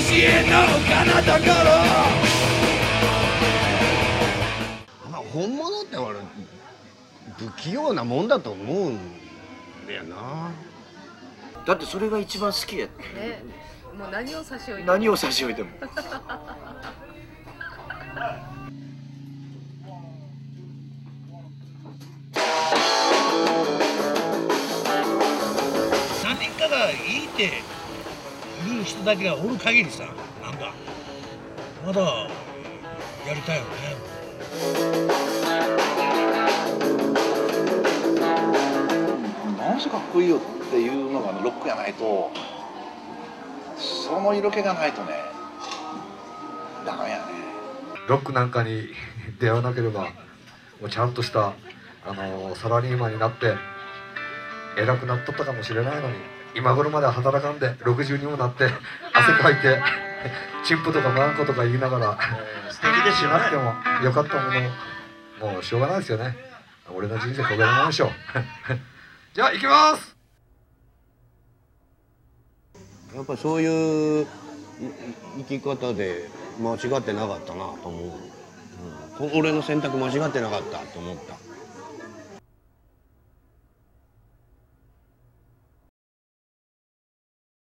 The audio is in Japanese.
しえの他のところ。本物って俺不器用なもんだと思うんだよな。だってそれが一番好きやって、ね、もう何を差し置いても何人かがいいって言う人だけがおる限りさ、なんかまだやりたいよね。なんせかっこいいよっていうのがね、ロックやないと、その色気がないとね、ダメやね。ロックなんかに出会わなければ、もうちゃんとしたサラリーマンになって偉くなっとったかもしれないのに、今頃まで働かんで60にもなって汗かいてチンプとかマンコとか言いながら素敵でしなくてもよかったもの、もうしょうがないですよね。俺の人生こげなもんでしょうじゃあ行きます。やっぱそういう生き方で間違ってなかったなと思う、俺の選択間違ってなかったと思った。